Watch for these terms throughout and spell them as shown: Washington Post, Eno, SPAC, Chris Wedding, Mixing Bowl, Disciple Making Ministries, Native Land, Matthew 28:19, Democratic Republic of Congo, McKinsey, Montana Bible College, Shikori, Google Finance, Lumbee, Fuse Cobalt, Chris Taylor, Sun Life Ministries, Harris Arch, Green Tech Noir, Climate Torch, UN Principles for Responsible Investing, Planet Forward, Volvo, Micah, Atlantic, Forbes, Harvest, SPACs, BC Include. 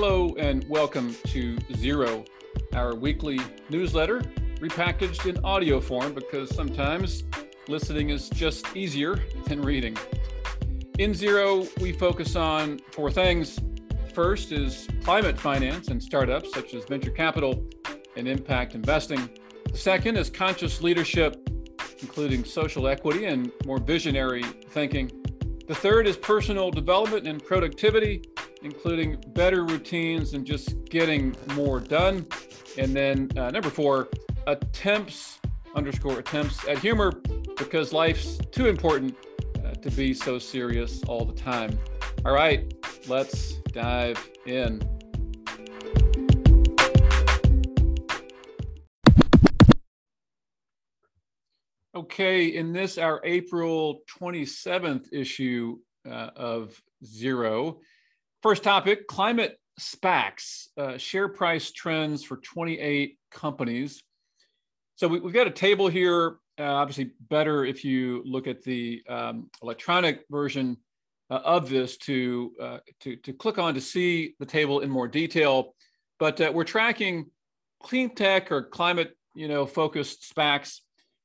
Hello and welcome to Zero, our weekly newsletter repackaged in audio form because sometimes listening is just easier than reading. In Zero, we focus on four things. First is climate finance and startups such as venture capital and impact investing. The second is conscious leadership, including social equity and more visionary thinking. The third is personal development and productivity, including better routines and just getting more done. And then number four, attempts at humor, because life's too important to be so serious all the time. All right, let's dive in. Okay, in this, our April 27th issue of Zero. First topic, climate SPACs, share price trends for 28 companies. So we've got a table here, obviously better if you look at the electronic version of this to click on to see the table in more detail. But we're tracking clean tech or climate focused SPACs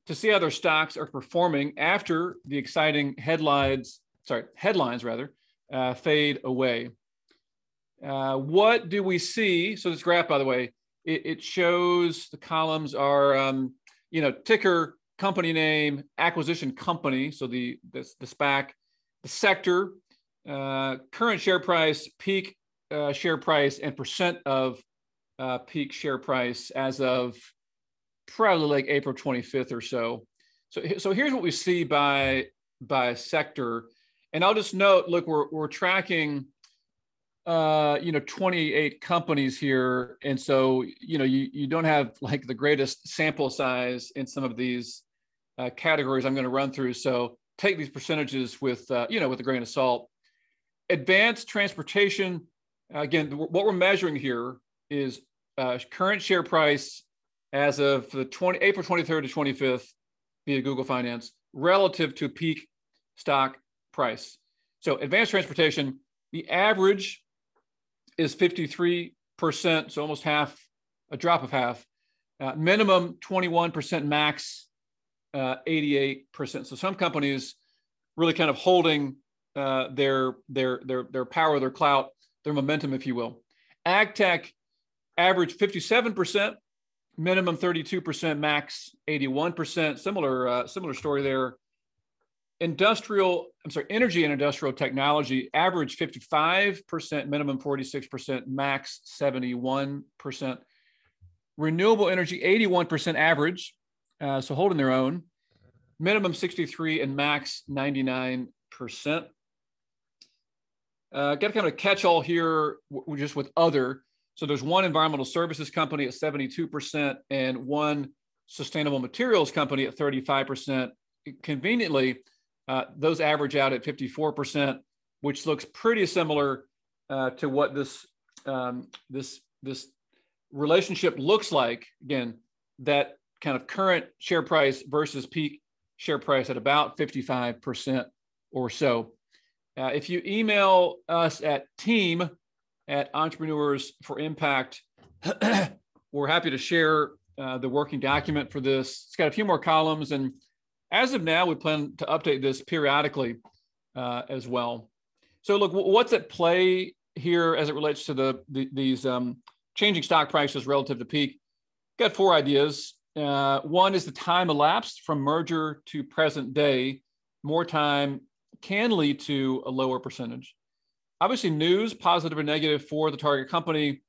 to see how their stocks are performing after the exciting headlines fade away. What do we see? So this graph, by the way, it shows the columns are, ticker, company name, acquisition company. So the SPAC, the sector, current share price, peak share price, and percent of peak share price as of probably like April 25th or so. So here's what we see by sector. And I'll just note, look, we're tracking, 28 companies here. And so, you don't have like the greatest sample size in some of these categories I'm going to run through. So take these percentages with a grain of salt. Advanced transportation. Again, what we're measuring here is current share price as of the April 23rd to 25th via Google Finance relative to peak stock price. So advanced transportation, the average is 53%, so almost half, a drop of half, minimum 21%, max 88%. So some companies really kind of holding their power, their clout, their momentum, if you will. Ag tech, average 57%, minimum 32%, max 81%. Similar story there. Energy and industrial technology, average 55%, minimum 46%, max 71%. Renewable energy, 81% average, so holding their own, minimum 63% and max 99%. Got kind of a catch-all here just with other. So there's one environmental services company at 72% and one sustainable materials company at 35%. Conveniently, those average out at 54%, which looks pretty similar to what this relationship looks like. Again, that kind of current share price versus peak share price at about 55% or so. If you email us at team@entrepreneursforimpact, we're happy to share the working document for this. It's got a few more columns, and as of now, we plan to update this periodically as well. So look, what's at play here as it relates to these changing stock prices relative to peak? Got four ideas. One is the time elapsed from merger to present day. More time can lead to a lower percentage. Obviously, news, positive or negative for the target company.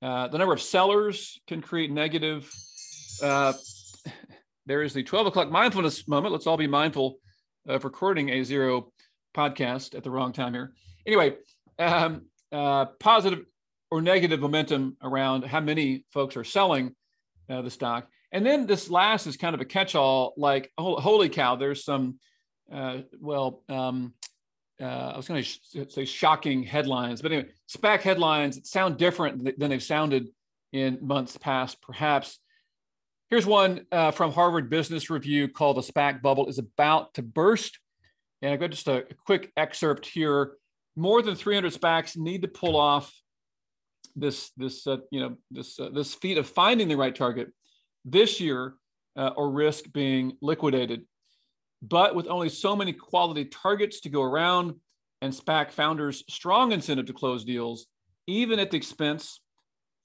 The number of sellers can create negative. There is the 12 o'clock mindfulness moment. Let's all be mindful of recording a Zero podcast at the wrong time here. Anyway, positive or negative momentum around how many folks are selling the stock. And then this last is kind of a catch-all, like, oh, holy cow, there's some, I was going to say shocking headlines. But anyway, SPAC headlines sound different than they've sounded in months past, perhaps. Here's one from Harvard Business Review called "The SPAC Bubble is About to Burst." And I've got just a quick excerpt here. More than 300 SPACs need to pull off this feat of finding the right target this year, or risk being liquidated. But with only so many quality targets to go around, and SPAC founders' strong incentive to close deals, even at the expense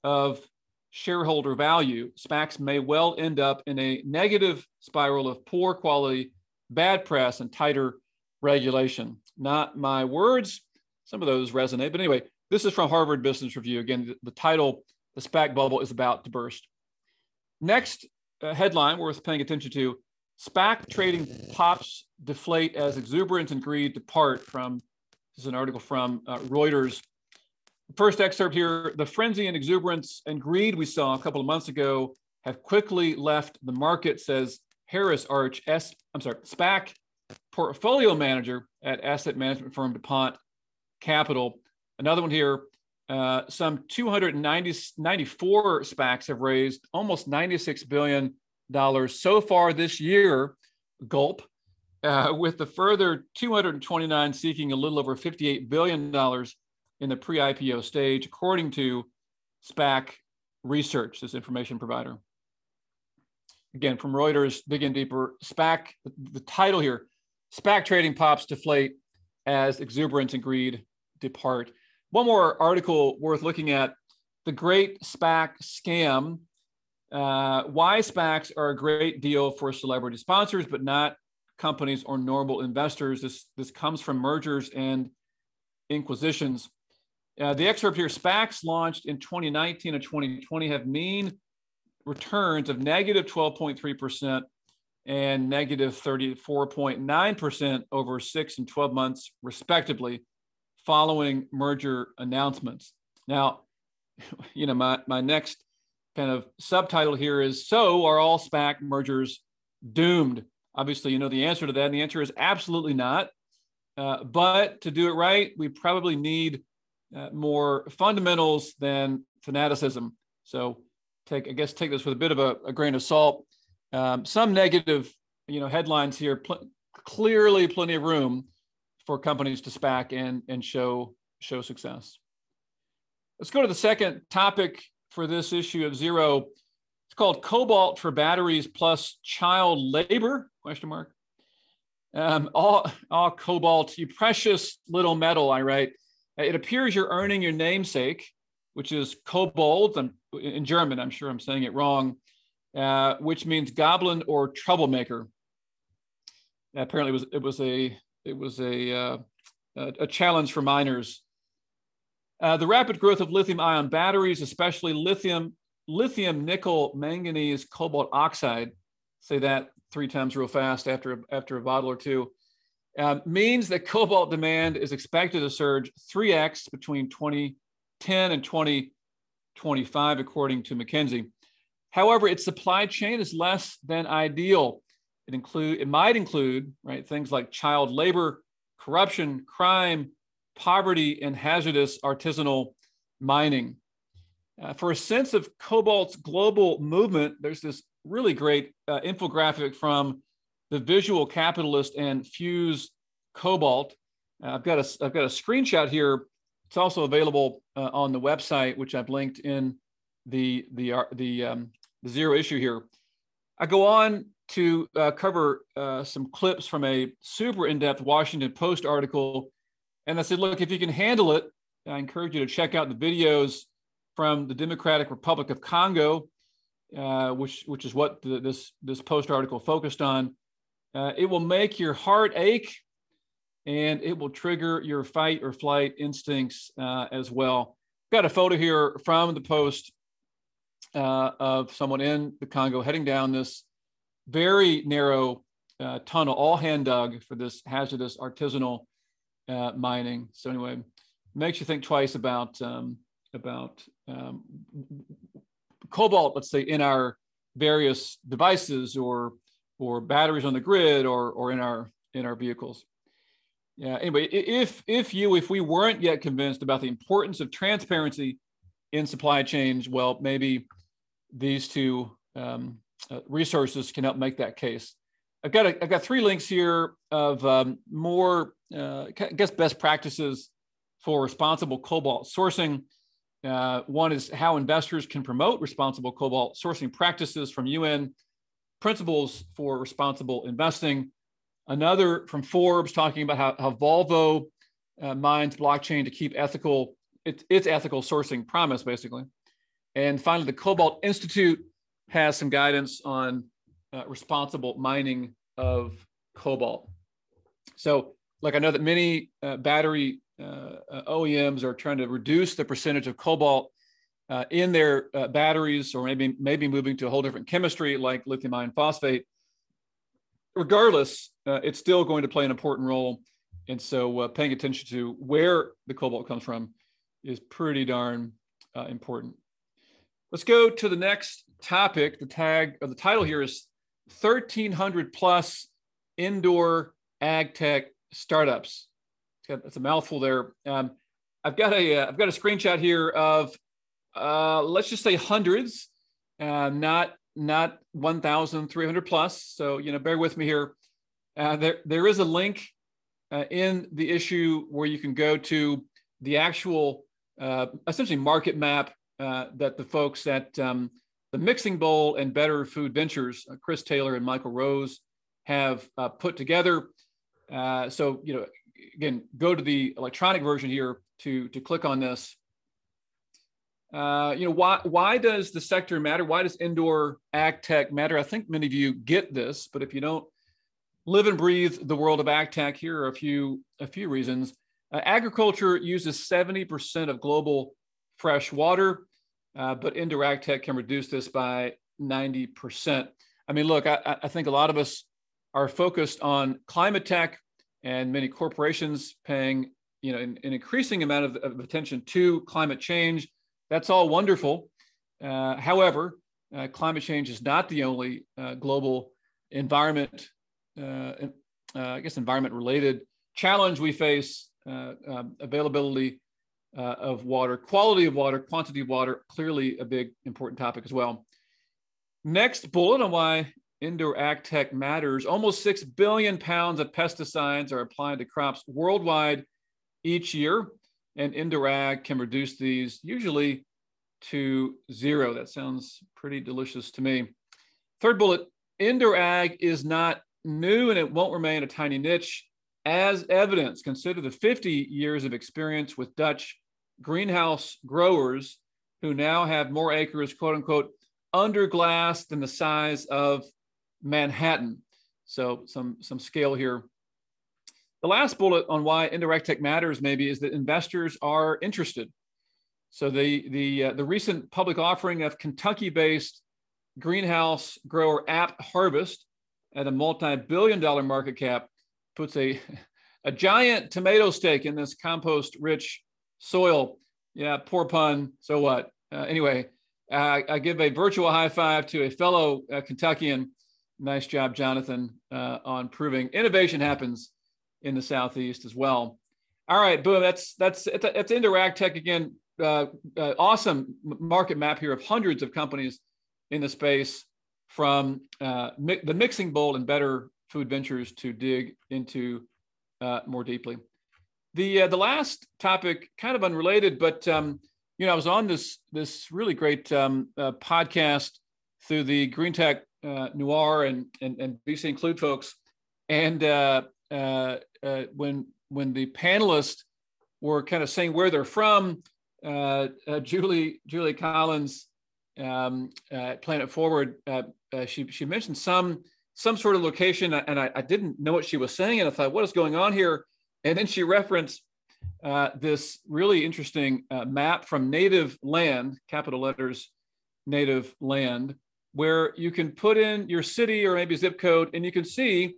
of shareholder value, SPACs may well end up in a negative spiral of poor quality, bad press, and tighter regulation. Not my words. Some of those resonate. But anyway, this is from Harvard Business Review. Again, the title, "The SPAC Bubble is About to Burst." Next headline worth paying attention to: SPAC trading pops, deflate as exuberance and greed depart. From, this is an article from Reuters. First excerpt here: the frenzy and exuberance and greed we saw a couple of months ago have quickly left the market, says Harris Arch, SPAC portfolio manager at asset management firm DuPont Capital. Another one here, some 294 SPACs have raised almost $96 billion so far this year, gulp, with the further 229 seeking a little over $58 billion in the pre-IPO stage, according to SPAC Research, this information provider. Again, from Reuters, dig in deeper. SPAC, the title here, SPAC trading pops, deflate as exuberance and greed depart. One more article worth looking at, The Great SPAC Scam, why SPACs are a great deal for celebrity sponsors, but not companies or normal investors. This comes from mergers and inquisitions. The excerpt here, SPACs launched in 2019 and 2020 have mean returns of negative 12.3% and negative 34.9% over 6 and 12 months, respectively, following merger announcements. Now, you know, my next kind of subtitle here is, so are all SPAC mergers doomed? Obviously, you know the answer to that, and the answer is absolutely not. But to do it right, we probably need more fundamentals than fanaticism. So take this with a bit of a grain of salt. Some negative, headlines here, clearly plenty of room for companies to SPAC and show success. Let's go to the second topic for this issue of Zero. It's called Cobalt for Batteries Plus Child Labor, ? All cobalt, you precious little metal, I write. It appears you're earning your namesake, which is Cobalt, in German, I'm sure I'm saying it wrong, which means goblin or troublemaker. Apparently it was a challenge for miners. The rapid growth of lithium-ion batteries, especially lithium nickel manganese cobalt oxide, say that 3 times real fast after a bottle or two, means that cobalt demand is expected to surge 3x between 2010 and 2025, according to McKinsey. However, its supply chain is less than ideal. It might include, right, things like child labor, corruption, crime, poverty, and hazardous artisanal mining. For a sense of cobalt's global movement, there's this really great infographic from the Visual Capitalist and Fuse Cobalt. I've got a screenshot here. It's also available on the website, which I've linked in the Zero issue here. I go on to cover some clips from a super in-depth Washington Post article. And I said, look, if you can handle it, I encourage you to check out the videos from the Democratic Republic of Congo, which is what this Post article focused on. It will make your heart ache, and it will trigger your fight or flight instincts as well. Got a photo here from the Post of someone in the Congo heading down this very narrow tunnel, all hand dug, for this hazardous artisanal mining. So anyway, makes you think twice about cobalt, let's say, in our various devices or batteries on the grid or in our vehicles. Yeah. Anyway, if we weren't yet convinced about the importance of transparency in supply chains, well, maybe these two resources can help make that case. I've got 3 links here of more best practices for responsible cobalt sourcing. One is how investors can promote responsible cobalt sourcing practices from UN Principles for Responsible Investing. Another from Forbes talking about how Volvo mines blockchain to keep ethical, its ethical sourcing promise, basically. And finally, the Cobalt Institute has some guidance on responsible mining of cobalt. So, like, I know that many battery OEMs are trying to reduce the percentage of cobalt in their batteries, or maybe moving to a whole different chemistry like lithium iron phosphate. Regardless, it's still going to play an important role. And so paying attention to where the cobalt comes from is pretty darn important. Let's go to the next topic. The tag of the title here is 1,300 plus indoor ag tech startups. That's a mouthful there. I've got a screenshot here of let's just say hundreds, not 1,300 plus. So, you know, bear with me here. There is a link in the issue where you can go to the actual essentially market map that the folks at the Mixing Bowl and Better Food Ventures, Chris Taylor and Michael Rose, have put together. So, you know, again, go to the electronic version here to click on this. You know, why does the sector matter? Why does indoor ag tech matter? I think many of you get this, but if you don't live and breathe the world of ag tech, here are a few reasons. Agriculture uses 70% of global fresh water, but indoor ag tech can reduce this by 90%. I mean, look, I think a lot of us are focused on climate tech, and many corporations paying, you know, an increasing amount of attention to climate change. That's all wonderful. However, climate change is not the only global environment, I guess, environment-related challenge we face. Availability of water, quality of water, quantity of water, clearly a big important topic as well. Next bullet on why indoor ag tech matters. Almost 6 billion pounds of pesticides are applied to crops worldwide each year, and indoor ag can reduce these usually to zero. That sounds pretty delicious to me. Third bullet, indoor ag is not new and it won't remain a tiny niche. As evidence, consider the 50 years of experience with Dutch greenhouse growers who now have more acres, quote unquote, under glass than the size of Manhattan. So some scale here. The last bullet on why indoor ag tech matters maybe is that investors are interested. So the recent public offering of Kentucky-based greenhouse grower app Harvest at a multi-billion-dollar market cap puts a giant tomato stake in this compost-rich soil. Yeah, poor pun, so what? Anyway, I give a virtual high five to a fellow Kentuckian. Nice job, Jonathan, on proving innovation happens in the Southeast as well. All right, boom, that's indoor ag tech again. Awesome market map here of hundreds of companies in the space from the Mixing Bowl and Better Food Ventures to dig into more deeply. The last topic, kind of unrelated, but you know, I was on this really great podcast through the Green Tech Noir and BC Include folks, and when the panelists were kind of saying where they're from, Julie Collins at Planet Forward, she mentioned some sort of location, and I didn't know what she was saying, and I thought, what is going on here? And then she referenced this really interesting map from Native Land, capital letters, Native Land, where you can put in your city or maybe zip code, and you can see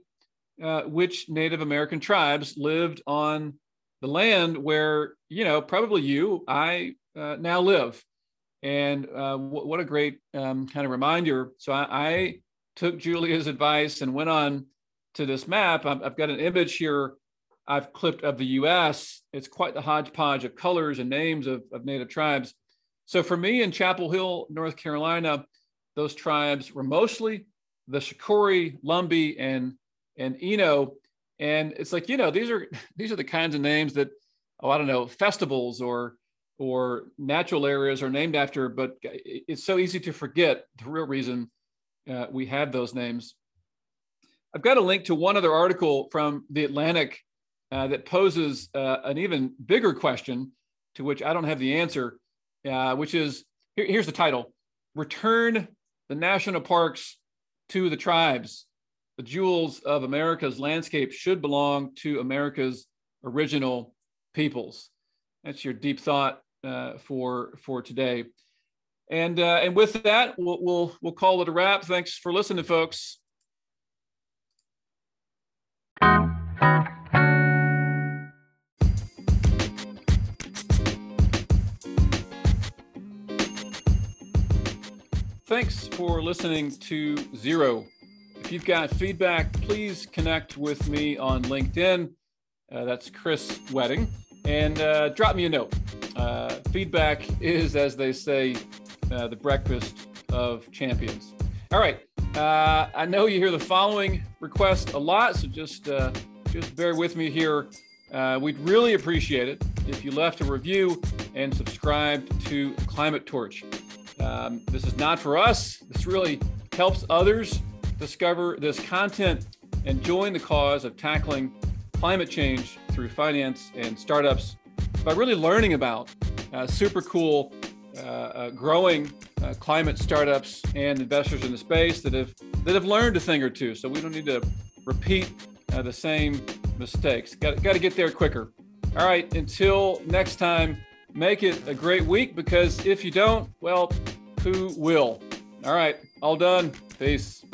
which Native American tribes lived on the land where, you know, probably I now live. And what a great kind of reminder. So I took Julia's advice and went on to this map. I've got an image here I've clipped of the US. It's quite the hodgepodge of colors and names of Native tribes. So for me in Chapel Hill, North Carolina, those tribes were mostly the Shikori, Lumbee, and Eno. And it's like, you know, these are the kinds of names that, oh, I don't know, festivals or or natural areas are named after, but it's so easy to forget the real reason we have those names. I've got a link to one other article from the Atlantic that poses an even bigger question to which I don't have the answer, which is, here's the title: Return the National Parks to the Tribes. The jewels of America's landscape should belong to America's original peoples. That's your deep thought for today. And with that, we'll call it a wrap. Thanks for listening, folks. Thanks for listening to Zero. If you've got feedback, please connect with me on LinkedIn. That's Chris Wedding. And drop me a note. Feedback is, as they say, the breakfast of champions. All right. I know you hear the following request a lot, so just bear with me here. We'd really appreciate it if you left a review and subscribed to Climate Torch. This is not for us. This really helps others discover this content and join the cause of tackling climate change through finance and startups by really learning about super cool growing climate startups and investors in the space that have learned a thing or two. So we don't need to repeat the same mistakes. Got to get there quicker. All right, until next time, make it a great week, because if you don't, well, who will? All right, all done. Peace.